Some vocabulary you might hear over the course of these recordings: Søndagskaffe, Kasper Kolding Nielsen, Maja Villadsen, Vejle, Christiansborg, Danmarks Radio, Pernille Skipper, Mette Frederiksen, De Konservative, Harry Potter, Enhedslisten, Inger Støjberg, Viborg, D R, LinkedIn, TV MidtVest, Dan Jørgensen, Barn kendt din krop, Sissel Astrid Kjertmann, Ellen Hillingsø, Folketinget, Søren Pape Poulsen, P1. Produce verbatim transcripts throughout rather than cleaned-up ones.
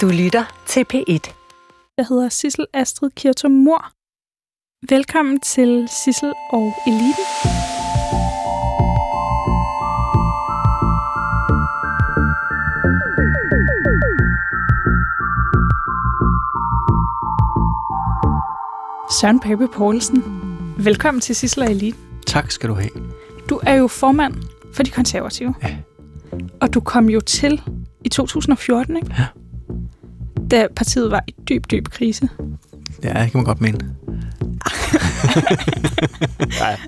Du lytter til P et. Jeg hedder Sissel Astrid Kjertmann. Velkommen til Sissel og Eliten. Søren Pape Poulsen, velkommen til Sissel og Eliten. Tak skal du have. Du er jo formand for De Konservative. Ja. Og du kom jo til i to tusind og fjorten, ikke? Ja. Da partiet var i dyb, dyb krise. Ja, det kan man godt mene. Nej,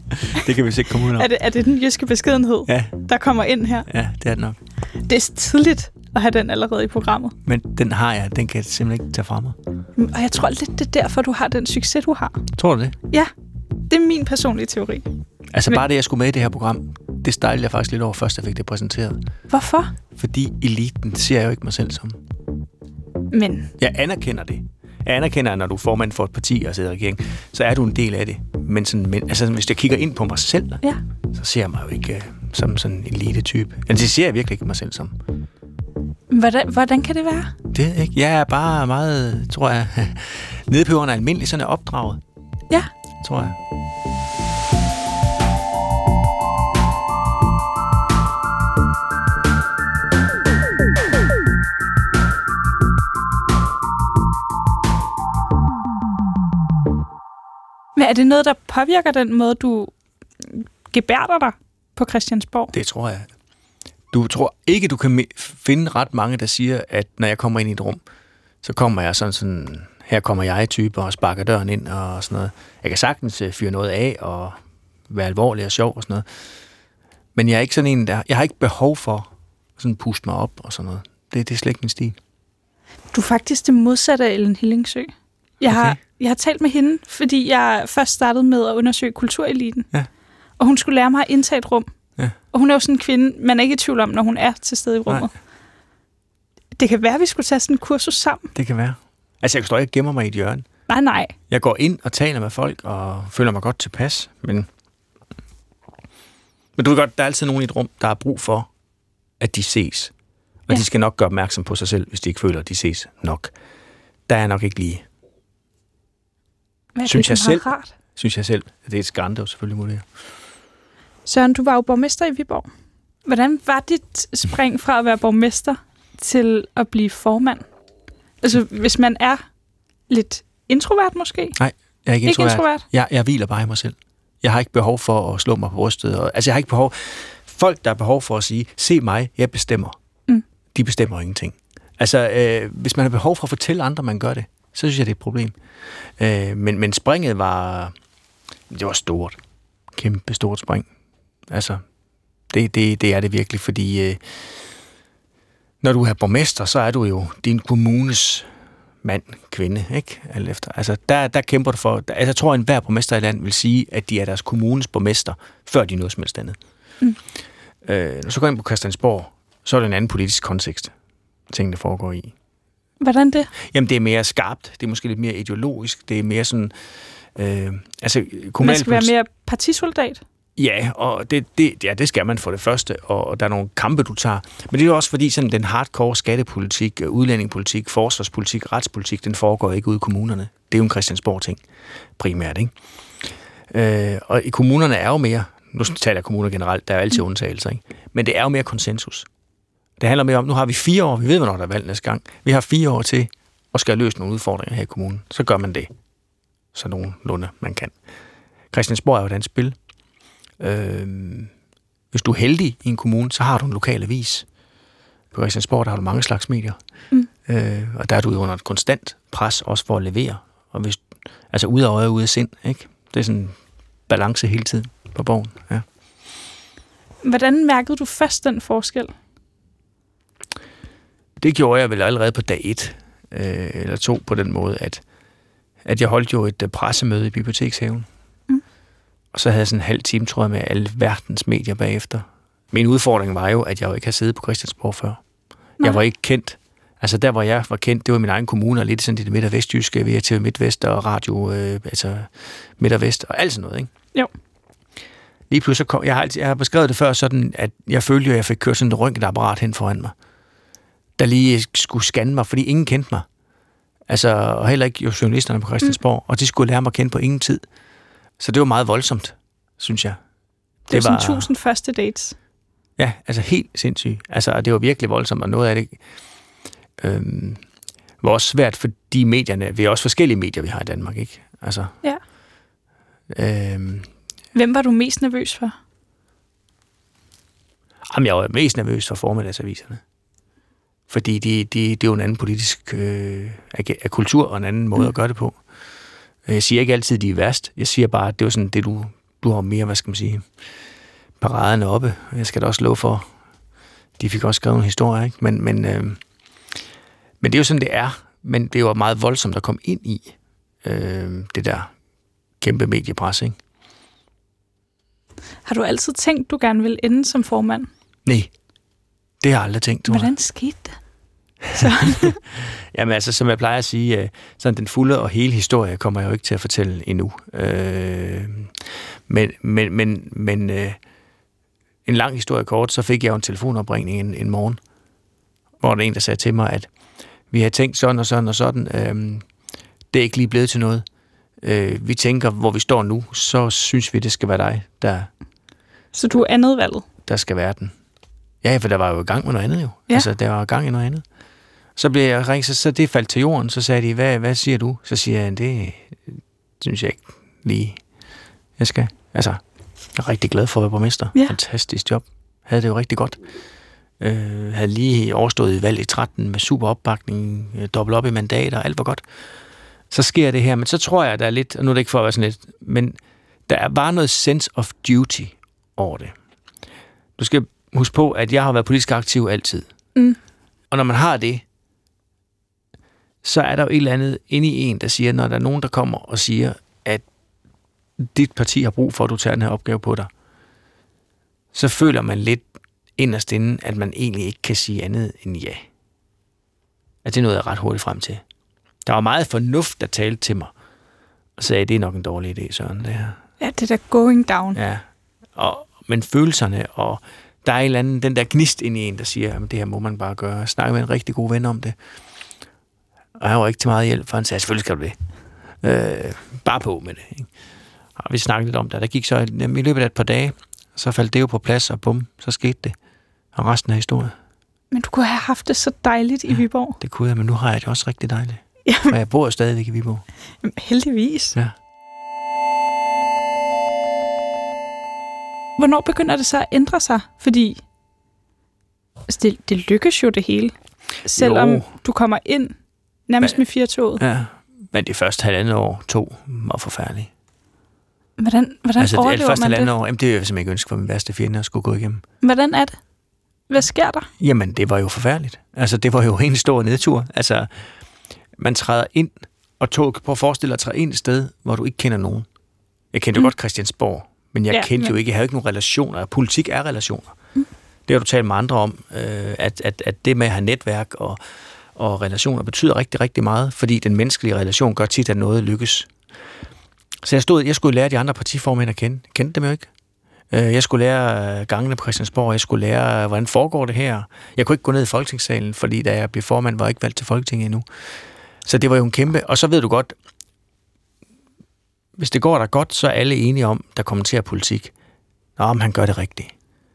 det kan vi sikkert komme ud af. Er det, er det den jyske beskedenhed, ja, der kommer ind her? Ja, det er det nok. Det er tidligt at have den allerede i programmet. Men den har jeg, den kan jeg simpelthen ikke tage fra mig. Og jeg tror lidt, det er derfor, du har den succes, du har. Tror du det? Ja, det er min personlige teori. Altså men... bare det, jeg skulle med i det her program, det stejlede jeg faktisk lidt over, først jeg fik det præsenteret. Hvorfor? Fordi eliten ser jeg jo ikke mig selv som. Men? Jeg anerkender det. Jeg anerkender, at når du er formand for et parti og sidder i regeringen, så er du en del af det. Men, sådan, men altså, hvis jeg kigger ind på mig selv, ja, så ser jeg mig jo ikke uh, som sådan en elite-type. Altså, det ser jeg virkelig ikke mig selv som. Hvordan, hvordan kan det være? Det ikke. Jeg er bare meget, tror jeg, nedpøveren er almindelig, sådan er opdraget. Ja. Tror jeg. Men er det noget, der påvirker den måde, du gebærder dig på Christiansborg? Det tror jeg. Du tror ikke, du kan finde ret mange, der siger, at når jeg kommer ind i et rum, så kommer jeg sådan sådan, her kommer jeg type og sparker døren ind og sådan noget. Jeg kan sagtens fyre noget af og være alvorlig og sjov og sådan noget. Men jeg er ikke sådan en, der, jeg har ikke behov for at sådan puste mig op og sådan noget. Det, det er slet ikke min stil. Du er faktisk det modsatte af Ellen Hillingsø. Jeg okay. har... Jeg har talt med hende, fordi jeg først startede med at undersøge kultureliten. Ja. Og hun skulle lære mig at indtage et rum. Ja. Og hun er jo sådan en kvinde, man er ikke i tvivl om, når hun er til stede i rummet. Nej. Det kan være, at vi skulle tage sådan en kursus sammen. Det kan være. Altså, jeg kan stå ikke gemme mig i et hjørne. Nej, nej. Jeg går ind og taler med folk og føler mig godt tilpas. Men, men du ved godt, der er altid nogen i et rum, der har brug for, at de ses. Og ja, de skal nok gøre opmærksom på sig selv, hvis de ikke føler, at de ses nok. Der er nok ikke lige... Hvad synes, det, jeg selv, synes jeg selv, at det er et skande, selvfølgelig muligt. Søren, du var jo borgmester i Viborg. Hvordan var dit spring fra at være borgmester til at blive formand? Altså, hvis man er lidt introvert måske? Nej, jeg er ikke introvert. Ikke introvert? Jeg, jeg hviler bare i mig selv. Jeg har ikke behov for at slå mig på brystet. Og, altså, jeg har ikke behov... Folk, der har behov for at sige, se mig, jeg bestemmer. Mm. De bestemmer ingenting. Altså, øh, hvis man har behov for at fortælle andre, man gør det, så synes jeg, det er et problem. Øh, men, men springet var... Det var stort. Kæmpe stort spring. Altså, det, det, det er det virkelig, fordi... Øh, når du er borgmester, så er du jo din kommunes mand, kvinde, ikke? Alt efter. Altså, der, der kæmper du for... Der, altså, jeg tror, at enhver borgmester i landet vil sige, at de er deres kommunes borgmester, før de er noget som helst andet. Mm. Øh, når så går ind på Christiansborg, så er det en anden politisk kontekst, tingene foregår i. Hvordan det? Jamen, det er mere skarpt. Det er måske lidt mere ideologisk. Det er mere sådan... Øh, altså, kommunal... Man skal være mere partisoldat? Ja, og det, det, ja, det skal man for det første. Og, og der er nogle kampe, du tager. Men det er jo også fordi, sådan, den hardcore skattepolitik, udlændingepolitik, forsvarspolitik, retspolitik, den foregår ikke ude i kommunerne. Det er jo en Christiansborg-ting primært, ikke? Øh, og i kommunerne er jo mere... Nu taler jeg kommuner generelt. Der er jo altid undtagelser, ikke? Men det er jo mere konsensus. Det handler mere om, nu har vi fire år, vi ved, hvornår der er valg næste gang. Vi har fire år til at skal løse nogle udfordringer her i kommunen. Så gør man det, så nogenlunde man kan. Christiansborg er jo et andet spil. Øh, hvis du er heldig i en kommune, så har du en lokal avis. På Christiansborg, der har du mange slags medier. Mm. Øh, og der er du under et konstant pres, også for at levere. Og hvis, altså ude af øje, ude af sind, ikke? Det er sådan en balance hele tiden på borgen, ja. Hvordan mærkede du først den forskel? Det gjorde jeg vel allerede på dag et, øh, eller to på den måde, at, at jeg holdt jo et uh, pressemøde i Bibliotekshaven. Mm. Og så havde jeg sådan en halv time, tror jeg, med alle verdens medier bagefter. Min udfordring var jo, at jeg jo ikke havde siddet på Christiansborg før. Nej. Jeg var ikke kendt. Altså der, hvor jeg var kendt, det var min egen kommune, og lidt sådan i det midt- og vestjyske, via T V MidtVest og Radio øh, altså Midt- og Vest, og alt sådan noget, ikke? Jo. Lige pludselig kom, jeg har, altid, jeg har beskrevet det før sådan, at jeg følte jo, at jeg fik kørt sådan et røntgenapparat hen foran mig. der lige skulle scanne mig, fordi ingen kendte mig. Altså, og heller ikke jo journalisterne på Christiansborg, mm. og de skulle lære mig at kende på ingen tid. Så det var meget voldsomt, synes jeg. Det, det var sådan tusind første dates. Ja, altså helt sindssygt. Altså, det var virkelig voldsomt, og noget af det øhm, var også svært, fordi medierne, vi er også forskellige medier, vi har i Danmark, ikke? Altså, ja. Øhm, Hvem var du mest nervøs for? Jamen, jeg var mest nervøs for formiddagsaviserne. Fordi de, de, det er jo en anden politisk øh, af kultur og en anden måde mm. at gøre det på. Jeg siger ikke altid, de er værst. Jeg siger bare, at det er sådan det, du, du har mere, hvad skal man sige, paraderne oppe. Jeg skal da også love for, de fik også skrevet en historie, ikke? Men, men, øh, men det er jo sådan, det er. Men det er jo meget voldsomt at komme ind i øh, det der kæmpe mediepres, ikke? Har du altid tænkt, du gerne vil ende som formand? Nej, det har jeg aldrig tænkt. Hvordan skete det? Jamen altså, som jeg plejer at sige, sådan den fulde og hele historie kommer jeg jo ikke til at fortælle endnu. Øh, men men, men, men øh, en lang historie kort, så fik jeg jo en telefonopringning en, en morgen, hvor der en, der sagde til mig, at vi har tænkt sådan og sådan og sådan. Øh, det er ikke lige blevet til noget. Øh, vi tænker, hvor vi står nu, så synes vi, det skal være dig, der... Så du er andet valget? Der skal være den. Ja, for der var jo i gang med noget andet jo. Ja. Altså, der var i gang i noget andet. Så blev jeg ringet, så, så det faldt til jorden, så sagde de, hvad, hvad siger du? Så siger jeg, det synes jeg ikke lige, jeg skal. Altså, jeg er rigtig glad for at være borgmester. Ja. Fantastisk job. Havde det jo rigtig godt. Øh, havde lige overstået valget i tretten med super opbakning, dobbelt op i mandater, alt var godt. Så sker det her, men så tror jeg, der er lidt, og nu er det ikke for at være sådan lidt, men der er bare noget sense of duty over det. Du skal husk på, at jeg har været politisk aktiv altid. Mm. Og når man har det, så er der jo et eller andet inde i en, der siger, når der er nogen, der kommer og siger, at dit parti har brug for, at du tager den her opgave på dig, så føler man lidt inderst inden, at man egentlig ikke kan sige andet end ja. At det er noget, jeg er ret hurtigt frem til. Der var meget fornuft, der talte til mig, og sagde, det er nok en dårlig idé, Søren, det her. Ja, det der going down. Ja, og, men følelserne og... Der er en eller anden, den der gnist ind i en, der siger, jamen det her må man bare gøre. Snakke med en rigtig god ven om det. Og jeg var ikke til meget hjælp, for han sagde, selvfølgelig skal du det. Øh, bare på med det. Ikke? Og vi snakkede lidt om det. Der gik så jamen, i løbet af et par dage, så faldt det jo på plads, og bum, så skete det. Og resten af historien. Men du kunne have haft det så dejligt i Viborg. Ja, det kunne jeg, men nu har jeg det også rigtig dejligt. Jamen. Og jeg bor stadigvæk i Viborg. Jamen, heldigvis. Ja. Hvornår begynder det så at ændre sig? Fordi altså det, det lykkes jo det hele. Selvom jo. Du kommer ind nærmest men, med firetoget. Ja, men det første halvandet år, to, var forfærdeligt. Hvordan, hvordan altså, overlever man det? Altså det første halvandet år, jamen, det er jo simpelthen ikke ønsket for min værste fjende at skulle gå igennem. Hvordan er det? Hvad sker der? Jamen det var jo forfærdeligt. Altså det var jo en stor nedtur. Altså man træder ind, og tog på at forestille dig at træde ind et sted, hvor du ikke kender nogen. Jeg kendte mm. jo godt Christiansborg. Men jeg ja, kendte ja. jo ikke, jeg havde ikke nogen relationer. Politik er relationer. Mm. Det har du talt med andre om, øh, at, at, at det med at have netværk og, og relationer betyder rigtig, rigtig meget, fordi den menneskelige relation gør tit, at noget lykkes. Så jeg stod, jeg skulle lære de andre partiformænd at kende. Kendte dem jo ikke. Jeg skulle lære gangene på Christiansborg, jeg skulle lære, hvordan foregår det her. Jeg kunne ikke gå ned i Folketingssalen, fordi da jeg blev formand, var jeg ikke valgt til Folketinget endnu. Så det var jo en kæmpe, og så ved du godt, hvis det går der godt, så er alle enige om, der kommenterer politik. Nå, men han gør det rigtigt.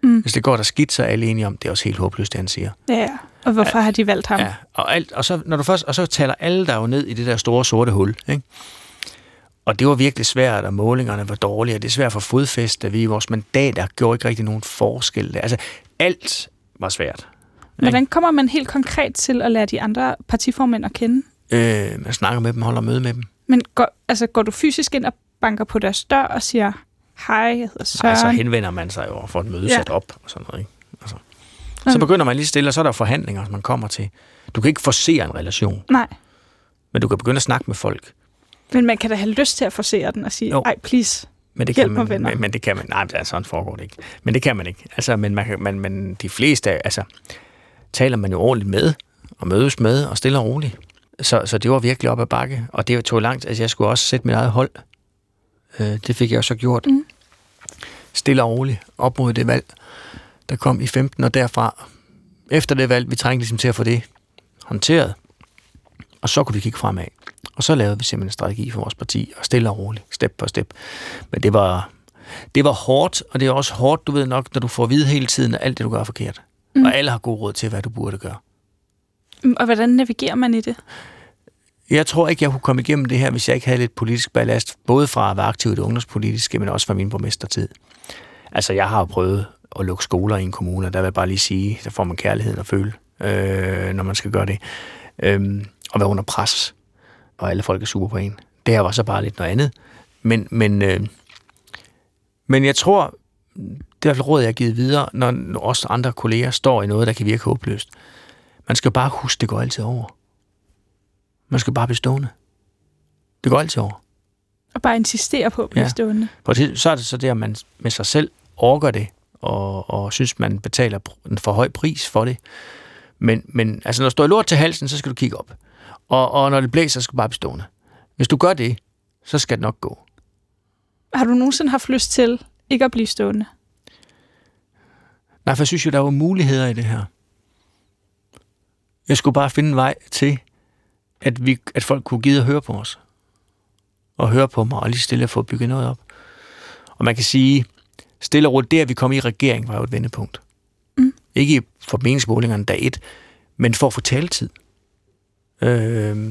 Mm. Hvis det går der skidt, så er alle enige om, det er også helt håbløst, det han siger. Ja, og hvorfor ja, har de valgt ham? Ja, og, alt, og, så, når du først, og så taler alle der jo ned i det der store sorte hul. Ikke? Og det var virkelig svært, og målingerne var dårlige, og det er svært for fodfæste, at vi i vores mandater gjorde ikke rigtig nogen forskel. Altså, alt var svært. Ikke? Hvordan kommer man helt konkret til at lære de andre partiformænd at kende? Øh, man snakker med dem, holder møde med dem. Men går, altså, går du fysisk ind og banker på deres dør og siger, hej, jeg hedder Søren? Nej, så henvender man sig jo og får et møde ja. sat op og sådan noget. Ikke? Altså. Så begynder man lige stille, og så er der forhandlinger, man kommer til. Du kan ikke forcere en relation. Nej. Men du kan begynde at snakke med folk. Men man kan da have lyst til at forcere den og sige, nej, please, men det hjælp kan man, mig venner. Men, men det kan man, nej, men sådan foregår det ikke. Men det kan man ikke. Altså, men man, man, man, de fleste, altså, taler man jo ordentligt med, og mødes med, og stille og roligt. Så, så det var virkelig op ad bakke, og det tog langt. Altså, jeg skulle også sætte mit eget hold. Øh, det fik jeg også gjort. Mm. Stille og roligt, op mod det valg, der kom i femten, og derfra efter det valg, vi trængte ligesom til at få det håndteret, og så kunne vi kigge fremad. Og så lavede vi simpelthen en strategi for vores parti, og stille og roligt, step for step. Men det var, det var hårdt, og det er også hårdt, du ved nok, når du får at vide hele tiden, at alt det, du gør, er forkert. Mm. Og alle har gode råd til, hvad du burde gøre. Og hvordan navigerer man i det? Jeg tror ikke, jeg kunne komme igennem det her, hvis jeg ikke havde lidt politisk ballast, både fra at være aktiv i det ungdomspolitiske, men også fra min borgmestertid. Altså, jeg har jo prøvet at lukke skoler i en kommune, og der vil jeg bare lige sige, der får man kærligheden at føle, øh, når man skal gøre det. Øh, og være under pres, og alle folk er super på en. Det her var så bare lidt noget andet. Men, men, øh, men jeg tror, det er et råd, jeg har givet videre, når også andre kolleger står i noget, der kan virke håbløst. Man skal bare huske, det går altid over. Man skal bare blive stående. Det går altid over. Og bare insistere på at blive ja. stående. Så er det så det, at man med sig selv overgør det, og, og synes, man betaler en for høj pris for det. Men, men altså, når du står i lort til halsen, så skal du kigge op. Og, og når det blæser, så skal du bare blive stående. Hvis du gør det, så skal det nok gå. Har du nogensinde haft lyst til ikke at blive stående? Nej, for jeg synes jo, der var muligheder i det her. Jeg skulle bare finde en vej til, at, vi, at folk kunne gide at høre på os. Og høre på mig, og lige stille at få bygget noget op. Og man kan sige, stille og roligt, det at vi kom i regering, var jo et vendepunkt. Mm. Ikke for meningsmålingerne dag et, men for at få taletid. Øh,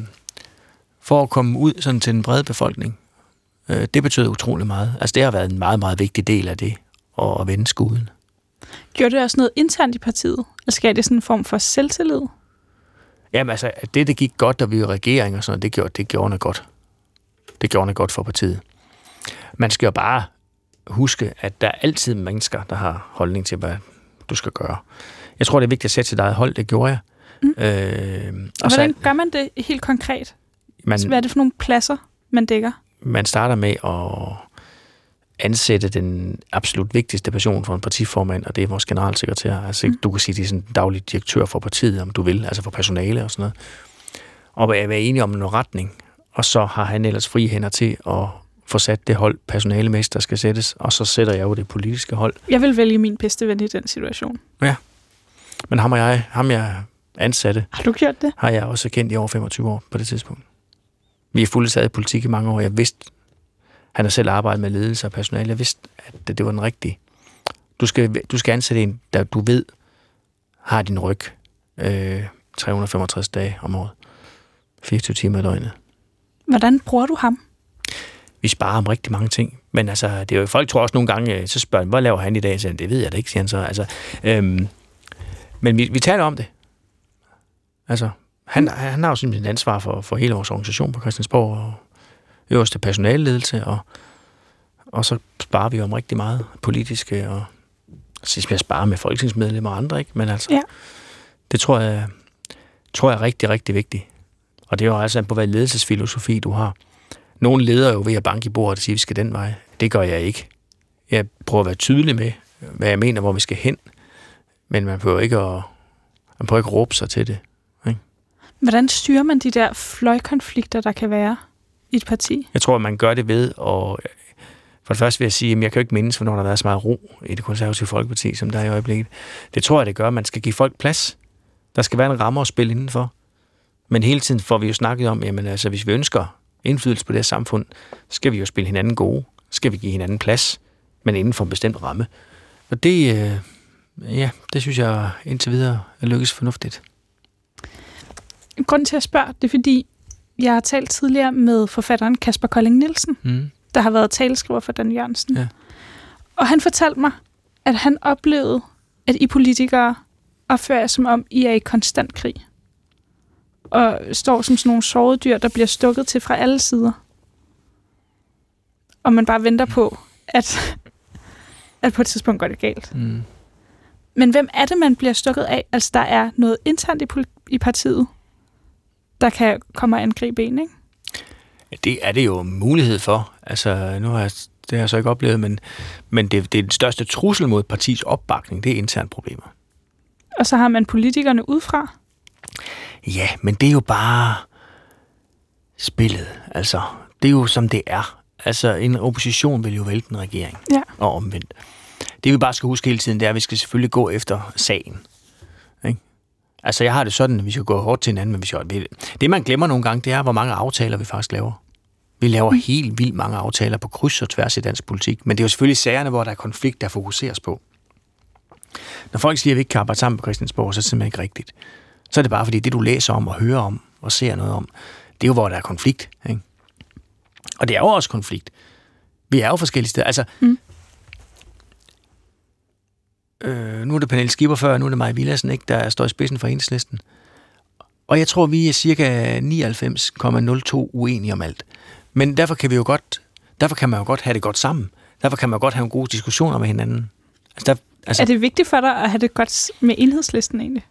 for at komme ud sådan til den brede befolkning. Øh, det betød utrolig meget. Altså det har været en meget, meget vigtig del af det, at vende skuden. Gjorde det også noget internt i partiet? Altså gav det sådan en form for selvtillid? Jamen altså, det, det gik godt, da vi var regering og sådan noget, det gjorde, det gjorde noget godt. Det gjorde noget godt for partiet. Man skal jo bare huske, at der er altid mennesker, der har holdning til, hvad du skal gøre. Jeg tror, det er vigtigt at sætte sit eget hold, det gjorde jeg. Mm. Øh, og, og hvordan så, gør man det helt konkret? Man, hvad er det for nogle pladser, man dækker? Man starter med at ansætte den absolut vigtigste person for en partiformand, og det er vores generalsekretær. Altså, mm. Du kan sige, at det er sådan en daglig direktør for partiet, om du vil, altså for personale og sådan noget. Og at være enige om en retning, og så har han ellers frie hænder til at få sat det hold personalemæssigt, der skal sættes, og så sætter jeg jo det politiske hold. Jeg vil vælge min bedste ven i den situation. Ja, men ham og jeg, ham jeg ansatte, har du gjort det? Har jeg også kendt i over femogtyve år på det tidspunkt. Vi er fuldstændig i politik i mange år, jeg vidste, han har selv arbejdet med ledelse og personale. Jeg vidste, at det var den rigtige. Du skal, du skal ansætte en, der du ved har din ryg øh, tre hundrede og femogtres dage om året. fireogtyve timer i døgnet. Hvordan bruger du ham? Vi sparer om rigtig mange ting. Men altså, det er jo, folk tror også nogle gange, så spørger han, hvad laver han i dag? Så det ved jeg da ikke, siger han så. Altså, øhm, men vi, vi taler om det. Altså, han, han har jo simpelthen et ansvar for, for hele vores organisation på Christiansborg og øverste personaleledelse, og, og så sparer vi om rigtig meget politiske, og så skal jeg spare med folketingsmedlemmer og andre, ikke? Men altså, ja. det tror jeg, tror jeg er rigtig, rigtig vigtigt. Og det er jo altså en på hvad ledelsesfilosofi, du har. Nogle ledere jo ved at banke i bordet og sige, at vi skal den vej. Det gør jeg ikke. Jeg prøver at være tydelig med, hvad jeg mener, hvor vi skal hen, men man prøver ikke at, man prøver ikke at råbe sig til det. Ikke? Hvordan styrer man de der fløjkonflikter, der kan være i et parti? Jeg tror, at man gør det ved, og for det første vil jeg sige, at jeg kan jo ikke mindes, hvornår der har været så meget ro i Det Konservative Folkeparti, som der er i øjeblikket. Det tror jeg, det gør, at man skal give folk plads. Der skal være en ramme at spille indenfor. Men hele tiden får vi jo snakket om, jamen altså, hvis vi ønsker indflydelse på det her samfund, så skal vi jo spille hinanden gode, så skal vi give hinanden plads, men inden for en bestemt ramme. Og det, øh, ja, det synes jeg indtil videre er lykkes fornuftigt. Grunden til at spørge, det er fordi, jeg har talt tidligere med forfatteren Kasper Kolding Nielsen, mm. der har været taleskriver for Dan Jørgensen. Ja. Og han fortalte mig, at han oplevede, at I politikere opfører jer som om, I er i konstant krig. Og står som sådan nogle sårede dyr, der bliver stukket til fra alle sider. Og man bare venter mm. på, at, at på et tidspunkt går det galt. Mm. Men hvem er det, man bliver stukket af? Altså, der er noget internt i, i partiet, der kan komme og angribe en, ikke? Det er det jo mulighed for. Altså, nu har jeg, det har jeg så ikke oplevet, men, men det, det er den største trussel mod partiets opbakning, det er interne problemer. Og så har man politikerne udefra? Ja, men det er jo bare spillet, altså. Det er jo, som det er. Altså, en opposition vil jo vælte en regering. Ja. Og omvendt. Det vi bare skal huske hele tiden, det er, at vi skal selvfølgelig gå efter sagen. Ikke? Altså, jeg har det sådan, at vi skal gå hårdt til hinanden, men vi skal... Det, man glemmer nogle gange, det er, hvor mange aftaler vi faktisk laver. Vi laver helt vildt mange aftaler på kryds og tværs i dansk politik, men det er jo selvfølgelig sagerne, hvor der er konflikt, der fokuseres på. Når folk siger, at vi ikke kan arbejde sammen på Christiansborg, så er det simpelthen ikke rigtigt. Så er det bare, fordi det, du læser om og hører om og ser noget om, det er jo, hvor der er konflikt. Ikke? Og det er jo også konflikt. Vi er jo forskellige steder. Altså, mm. øh, nu er det Pernille Skipper før, nu er det Maja Villadsen, ikke, der står i spidsen for Enhedslisten. Og jeg tror, vi er cirka nioghalvfems komma nul to uenige om alt. Men derfor kan vi jo godt, derfor kan man jo godt have det godt sammen. Derfor kan man jo godt have nogle gode diskussioner med hinanden. Altså, der, altså, er det vigtigt for dig at have det godt med Enhedslisten egentlig?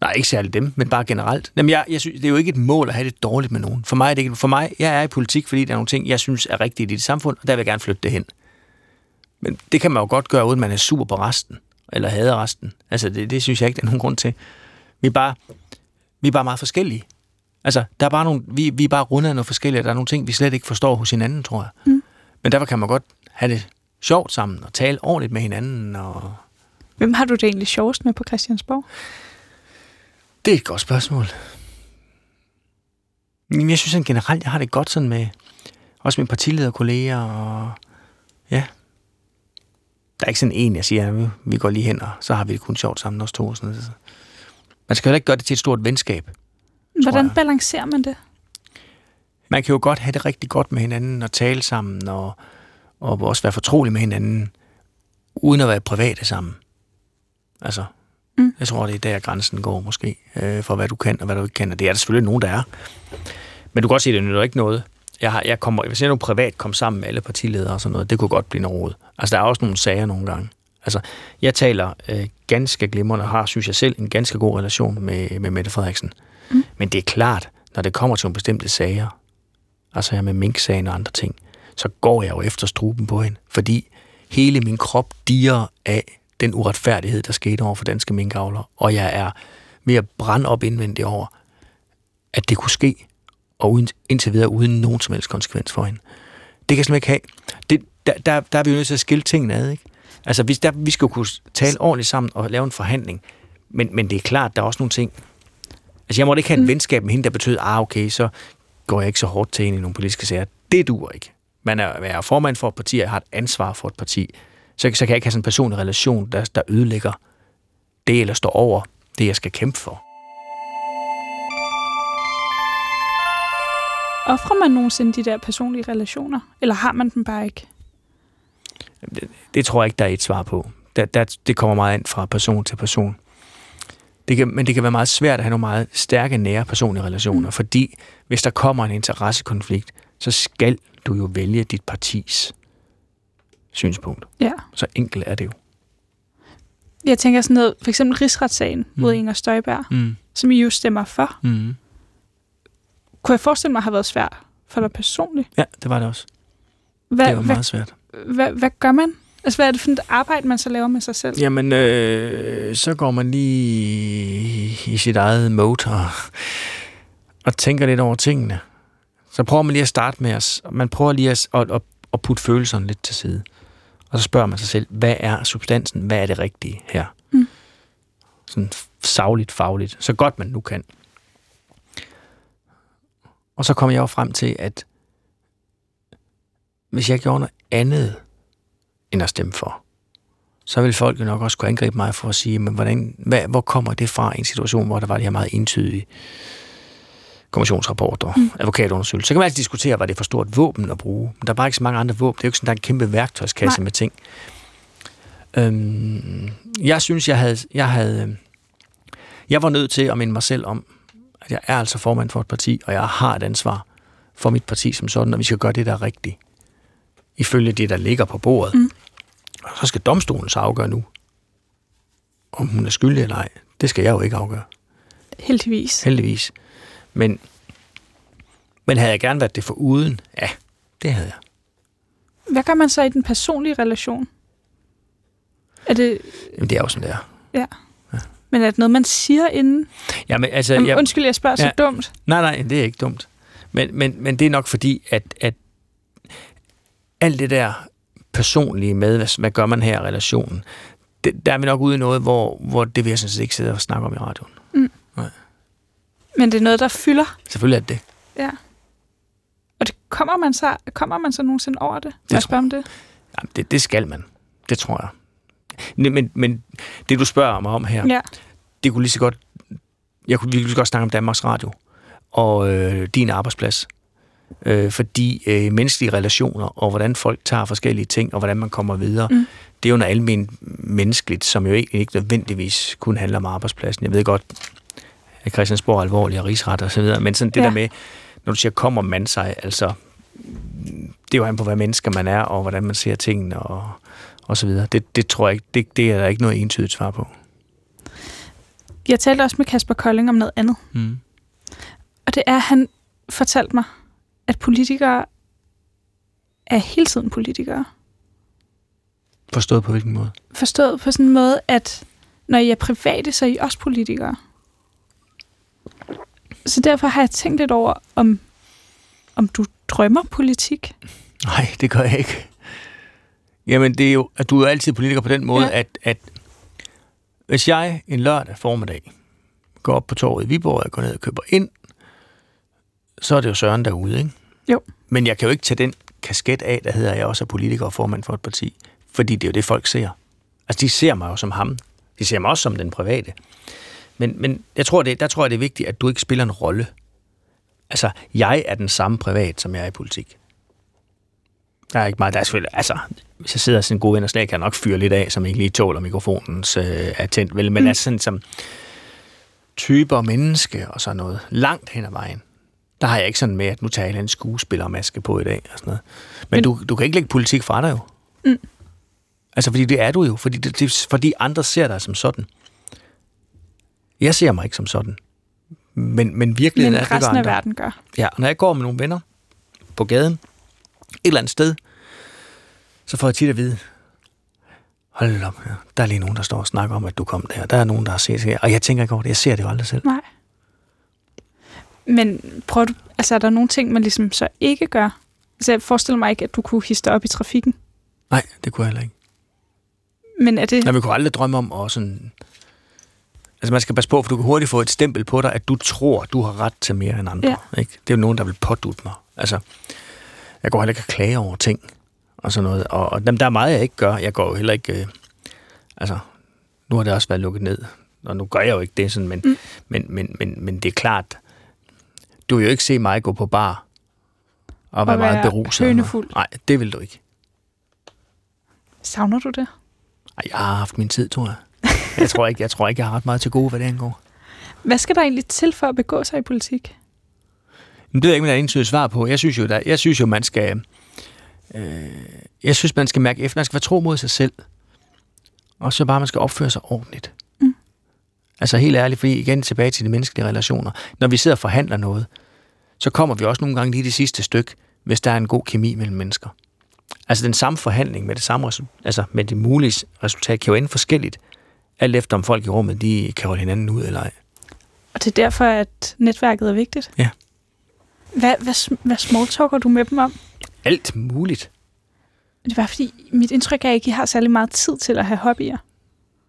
Nej, ikke særligt dem, men bare generelt. Jamen, jeg, jeg synes, det er jo ikke et mål at have det dårligt med nogen. For mig er det ikke, for mig, jeg er i politik, fordi der er nogle ting, jeg synes er rigtige i det samfund, og der vil jeg gerne flytte det hen. Men det kan man jo godt gøre, uden man er sur på resten, eller hader resten. Altså, det, det synes jeg ikke, der er nogen grund til. Vi er bare, vi er bare meget forskellige. Altså, der er bare nogle, vi, vi er bare rundet af noget forskelligt, der er nogle ting, vi slet ikke forstår hos hinanden, tror jeg. Mm. Men derfor kan man godt have det sjovt sammen, og tale ordentligt med hinanden. Og... Hvem har du det egentlig sjovest med på Christiansborg? Det er et godt spørgsmål. Men jeg synes generelt, jeg har det godt sådan med, også mine partilederkolleger, og ja. Der er ikke sådan en, jeg siger, ja, vi går lige hen, og så har vi det kun sjovt sammen, også to og sådan noget. Man skal jo ikke gøre det til et stort venskab. Hvordan balancerer man det? Man kan jo godt have det rigtig godt med hinanden, og tale sammen, og, og også være fortrolig med hinanden, uden at være private sammen. Altså... Mm. Jeg tror, det er der, grænsen går måske, øh, for hvad du kan og hvad du ikke kan. Og det er der selvfølgelig nogen, der er. Men du kan godt se, at det nytter ikke noget. Jeg har, jeg kommer, hvis jeg nu privat kom sammen med alle partiledere og sådan noget, det kunne godt blive noget rod. Altså, der er også nogle sager nogle gange. Altså, jeg taler øh, ganske glimrende og har, synes jeg selv, en ganske god relation med, med Mette Frederiksen. Mm. Men det er klart, når det kommer til nogle bestemte sager, altså jeg med minksagen og andre ting, så går jeg jo efter struben på hende, fordi hele min krop dirrer af den uretfærdighed, der skete over for danske minkavlere, og jeg er ved at brænde op indvendigt over, at det kunne ske, og uden, indtil videre uden nogen som helst konsekvens for hende. Det kan jeg ikke have. Det, der, der, der er vi jo nødt til at skille tingene ad, ikke? Altså, vi, der, vi skal jo kunne tale ordentligt sammen og lave en forhandling, men, men det er klart, der er også nogle ting. Altså, jeg måtte ikke have mm. et venskab med hende, der betød, ah, okay, så går jeg ikke så hårdt til hende i nogle politiske sager. Det duer ikke. Man er, man er formand for et parti, og jeg har et ansvar for et parti. Så, så kan jeg ikke have sådan en personlig relation, der, der ødelægger det, eller står over det, jeg skal kæmpe for. Offrer man nogensinde de der personlige relationer, eller har man dem bare ikke? Det, det tror jeg ikke, der er et svar på. Der, der, det kommer meget ind fra person til person. Det kan, men det kan være meget svært at have nogle meget stærke, nære personlige relationer, mm. fordi hvis der kommer en interessekonflikt, så skal du jo vælge dit partis synspunkt. Ja. Så enkelt er det jo. Jeg tænker sådan noget, for eksempel rigsretssagen mm. mod Inger Støjberg, mm. som I jo stemmer for. Mm. Kunne jeg forestille mig, har været svært for dig personligt? Ja, det var det også. Hva, det var hva, meget svært. Hva, hvad gør man? Altså, hvad er det for et arbejde, man så laver med sig selv? Jamen, øh, så går man lige i sit eget mode og, og tænker lidt over tingene. Så prøver man lige at starte med os. Man prøver lige at, at, at, at putte følelserne lidt til side. Og så spørger man sig selv, hvad er substansen? Hvad er det rigtige her? Mm. Sådan sagligt, fagligt. Så godt man nu kan. Og så kom jeg jo frem til, at hvis jeg gjorde noget andet, end at stemme for, så ville folk jo nok også kunne angribe mig for at sige, men hvordan, hvad, hvor kommer det fra en situation, hvor der var de her meget entydige kommissionsrapporter, mm. advokatundersøgelser. Så kan man altid diskutere, var det for stort våben at bruge. Men der er bare ikke så mange andre våben. Det er jo ikke sådan, der er en kæmpe værktøjskasse Nej. Med ting. Øhm, jeg synes, jeg havde, jeg havde... Jeg var nødt til at minde mig selv om, at jeg er altså formand for et parti, og jeg har et ansvar for mit parti som sådan, og vi skal gøre det, der er rigtigt. Ifølge det, der ligger på bordet. Mm. Så skal domstolen så afgøre nu, om hun er skyldig eller ej. Det skal jeg jo ikke afgøre. Heldigvis. Heldigvis. Men, men havde jeg gerne været det foruden? Ja, det havde jeg. Hvad gør man så i den personlige relation? Er det... Jamen, det er jo sådan, det er. Ja. Ja. Men er det noget, man siger inden? Jamen, altså, Jamen, jeg... Undskyld, jeg spørger ja. Så dumt. Nej, nej, det er ikke dumt. Men, men, men det er nok fordi, at, at alt det der personlige med, hvad, hvad gør man her i relationen, det, der er vi nok ude i noget, hvor, hvor det vil jeg sådan set ikke sidde og snakke om i radioen. Mm. Men det er noget, der fylder. Selvfølgelig er det det. Ja. Og det, kommer, man så, kommer man så nogensinde over det? Må jeg spørge om det? Jamen, det, det skal man. Det tror jeg. Men, men det, du spørger mig om her, ja. det kunne lige så godt... Jeg kunne lige så godt snakke om Danmarks Radio og øh, din arbejdsplads. Øh, fordi øh, menneskelige relationer og hvordan folk tager forskellige ting og hvordan man kommer videre, mm. det er jo noget almindeligt menneskeligt, som jo ikke, ikke nødvendigvis kun handler om arbejdspladsen. Jeg ved godt, at Christiansborg er alvorlig og rigsret og så videre, men sådan det ja. der med, når du siger, kommer man sig, altså det er jo an på, hvad mennesker man er og hvordan man ser tingene og, og så videre. Det, det tror jeg ikke, det, det er der ikke noget entydigt svar på. Jeg talte også med Kasper Kolding om noget andet. Mm. Og det er, han fortalte mig, at politikere er hele tiden politikere. Forstået på hvilken måde? Forstået på sådan en måde, at når I er private, så er I også politikere. Så derfor har jeg tænkt lidt over, om, om du drømmer politik? Nej, det gør jeg ikke. Jamen, det er jo, at du er altid politiker på den måde, ja. at, at hvis jeg en lørdag formiddag går op på torvet i Viborg og går ned og køber ind, så er det jo Søren derude, ikke? Jo. Men jeg kan jo ikke tage den kasket af, der hedder, jeg også er politiker og formand for et parti, fordi det er jo det, folk ser. Altså, de ser mig jo som ham. De ser mig også som den private. Men, men jeg tror, det, der tror jeg, det er vigtigt, at du ikke spiller en rolle. Altså, jeg er den samme privat, som jeg er i politik. Der er ikke meget, der er selvfølgelig... Altså, hvis jeg sidder sådan en god ven og slag, kan jeg nok fyre lidt af, som ikke lige tåler mikrofonens øh, er tændt, vel? Men mm. altså sådan som typer menneske og sådan noget, langt hen ad vejen, der har jeg ikke sådan med, at nu tager jeg en skuespillermaske på i dag og sådan noget. Men, Men du, du kan ikke lægge politik fra dig jo. Mm. Altså, fordi det er du jo. Fordi, det, det, fordi andre ser dig som sådan. Jeg ser mig ikke som sådan. Men, men virkeligheden men er, det resten af verden gør. Ja, når jeg går med nogle venner på gaden, et eller andet sted, så får jeg tit at vide, hold op, ja, der er lige nogen, der står og snakker om, at du kom der. Der er nogen, der har set det her. Og jeg tænker ikke over det. Jeg ser det jo aldrig selv. Nej. Men prøver du, altså er der nogle ting, man ligesom så ikke gør? Altså jeg forestiller mig ikke, at du kunne hisse dig op i trafikken. Nej, det kunne jeg heller ikke. Men er det... Nej, vi kunne aldrig drømme om at sådan... Altså man skal passe på, for du kan hurtigt få et stempel på dig, at du tror, du har ret til mere end andre. Ja. Ikke? Det er jo nogen, der vil pådutte mig. Altså, jeg går heller ikke at klage over ting og sådan noget. Og, og jamen, der er meget, jeg ikke gør. Jeg går jo heller ikke... Øh, altså, nu har det også været lukket ned. Og nu gør jeg jo ikke det sådan, men, mm. men, men, men, men det er klart... Du vil jo ikke se mig gå på bar og være, og være meget beruset. Hønefuld. Nej, det vil du ikke. Savner du det? Ej, jeg har haft min tid, tror jeg. Jeg tror ikke, jeg, tror ikke, jeg har ret meget til gode, hvad det angår. Hvad skal der egentlig til for at begå sig i politik? Men det er ikke, man har entydigt svar på. Jeg synes jo, der, jeg synes jo man skal... Øh, jeg synes, man skal mærke efter. Man skal være tro mod sig selv. Og så bare, man skal opføre sig ordentligt. Mm. Altså helt ærligt, fordi igen tilbage til de menneskelige relationer. Når vi sidder og forhandler noget, så kommer vi også nogle gange lige det sidste stykke, hvis der er en god kemi mellem mennesker. Altså den samme forhandling med det samme resultat, altså med det mulige resultat, kan jo ende forskelligt, alt efter om folk i rummet, de kan holde hinanden ud eller ej. Og det er derfor, at netværket er vigtigt? Ja. Hvad, hvad, hvad smalltalker du med dem om? Alt muligt. Det var fordi, mit indtryk er ikke, at I har særlig meget tid til at have hobbyer.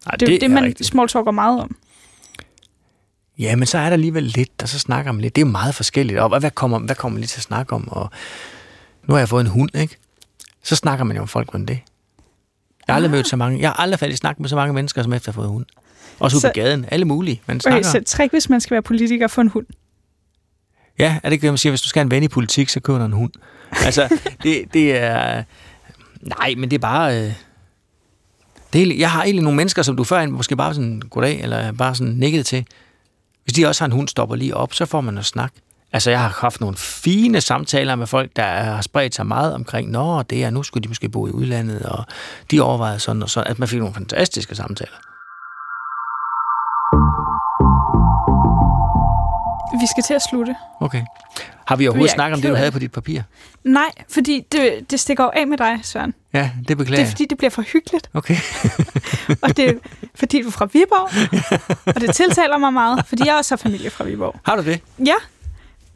Nej, det, det er det, man rigtigt. Smalltalker meget om. Ja, men så er der alligevel lidt, og så snakker man lidt. Det er jo meget forskelligt. Og hvad kommer, hvad kommer man lige til at snakke om? Og nu har jeg fået en hund, ikke? Så snakker man jo om folk rundt det. Jeg har aldrig mødt så mange. Jeg har aldrig faldet i snak med så mange mennesker, som efter at have fået hund. Også så, ude på gaden. Alle mulige. Man okay, så træk, hvis man skal være politiker, for en hund. Ja, er det ikke, man siger, hvis du skal have en ven i politik, så køber du en hund. Altså, det, det er... Nej, men det er bare... Øh, det er, jeg har egentlig nogle mennesker, som du førhen måske bare sådan, goddag, eller bare sådan nikkede til. Hvis de også har en hund, stopper lige op, så får man noget snak. Altså, jeg har haft nogle fine samtaler med folk, der har spredt sig meget omkring, nå, det er, nu skulle de måske bo i udlandet, og de overvejede sådan og sådan, at man fik nogle fantastiske samtaler. Vi skal til at slutte. Okay. Har vi overhovedet snakket om det, du havde på dit papir? Nej, fordi det, det stikker jo af med dig, Søren. Ja, det beklager jeg. Det er, fordi det bliver for hyggeligt. Okay. Og det er, fordi du er fra Viborg, og det tiltaler mig meget, fordi jeg også har familie fra Viborg. Har du det? Ja.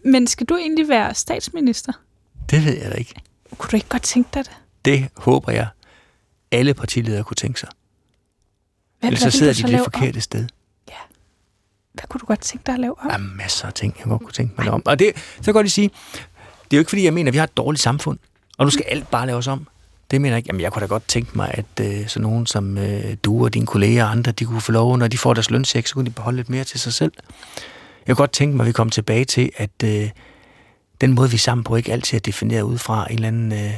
Men skal du egentlig være statsminister? Det ved jeg da ikke. Kunne du ikke godt tænke dig det? Det håber jeg, alle partiledere kunne tænke sig. Hvad, ellers så sidder de det forkerte om? Sted. Ja. Hvad kunne du godt tænke dig at lave om? Der er masser af ting, jeg godt kunne tænke mig at lave om. Og det, så kan jeg godt lige sige, det er jo ikke fordi, jeg mener, at vi har et dårligt samfund, og nu skal alt bare laves om. Det mener jeg ikke. Jamen, jeg kunne da godt tænke mig, at øh, sådan nogen som øh, du og dine kolleger og andre, de kunne få lov, når de får deres løncheck, så kunne de beholde lidt mere til sig selv. Jeg kunne godt tænke mig, at vi kom tilbage til, at øh, den måde, vi sammen på, ikke altid er defineret ud fra en eller anden øh,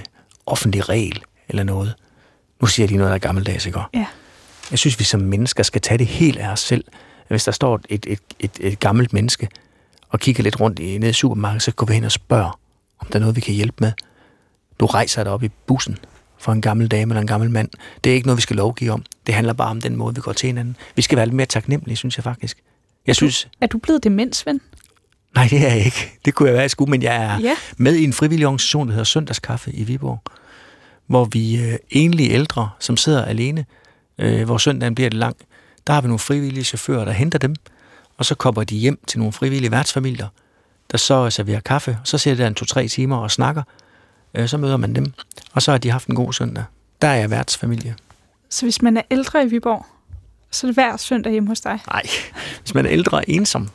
offentlig regel eller noget. Nu siger de noget, der er gammeldags, ikke? Ja. Jeg synes, vi som mennesker skal tage det helt af os selv. Hvis der står et, et, et, et gammelt menneske og kigger lidt rundt i, nede i supermarkedet, så går vi hen og spørger, om der er noget, vi kan hjælpe med. Du rejser dig op i bussen for en gammel dame eller en gammel mand. Det er ikke noget, vi skal lovgive om. Det handler bare om den måde, vi går til hinanden. Vi skal være lidt mere taknemmelige, synes jeg faktisk. Jeg er, synes, du, er du blevet demensven? Nej, det er jeg ikke. Det kunne jeg være, jeg skulle, men jeg er ja. med i en frivillig organisation, der hedder Søndagskaffe i Viborg, hvor vi øh, enlige ældre, som sidder alene, øh, hvor søndagen bliver det lang, der har vi nogle frivillige chauffører, der henter dem, og så kommer de hjem til nogle frivillige værtsfamilier, der så serverer kaffe, og så sidder der en to-tre timer og snakker, øh, så møder man dem, og så har de haft en god søndag. Der er jeg værtsfamilie. Så hvis man er ældre i Viborg, så er det hver søndag hjemme hos dig? Nej, hvis man er ældre og ensom,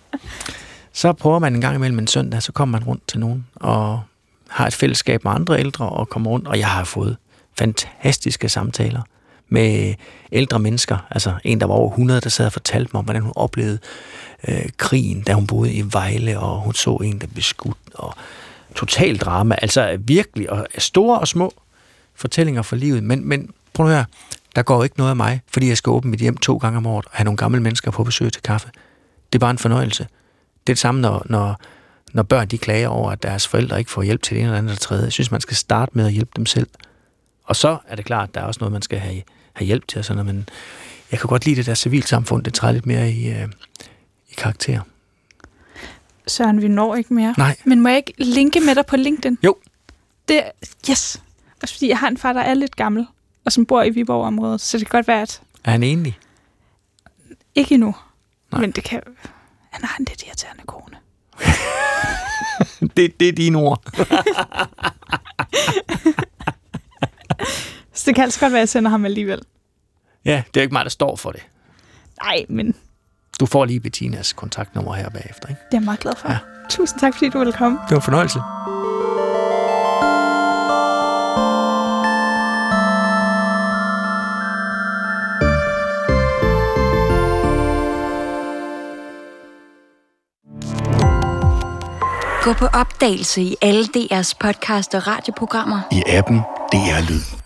så prøver man en gang imellem en søndag, så kommer man rundt til nogen, og har et fællesskab med andre ældre, og kommer rundt, og jeg har fået fantastiske samtaler med ældre mennesker. Altså en, der var over hundrede, der sad og fortalte mig om, hvordan hun oplevede øh, krigen, da hun boede i Vejle, og hun så en, der blev skudt, og total drama. Altså virkelig, og store og små fortællinger for livet. Men, men prøv at høre, der går ikke noget af mig, fordi jeg skal åbne mit hjem to gange om året og have nogle gamle mennesker på besøg til kaffe. Det er bare en fornøjelse. Det er det samme, når, når, når børn de klager over, at deres forældre ikke får hjælp til det ene eller andet eller tredje. Jeg synes, man skal starte med at hjælpe dem selv. Og så er det klart, at der er også noget, man skal have, have hjælp til. Sådan, men jeg kan godt lide det der civilsamfund. Det træder lidt mere i, øh, i karakter. Søren, vi når ikke mere. Nej. Men må jeg ikke linke med dig på LinkedIn? Jo. Det, yes. Også fordi jeg har en far, der er lidt gammel, og som bor i Viborg-området. Så det kan godt være, at... Er han enlig? Ikke endnu. Nej. Men det kan... Han har en lidt irriterende kone. det, det er dine ord. Så det kan altså godt være, at jeg sender ham alligevel. Ja, det er ikke mig, der står for det. Nej, men... Du får lige Bettinas kontaktnummer her bagefter, ikke? Det er jeg meget glad for. Ja. Tusind tak, fordi du ville komme. Det var en fornøjelse. Gå på opdagelse i alle D R's podcast og radioprogrammer. I appen D R Lyd.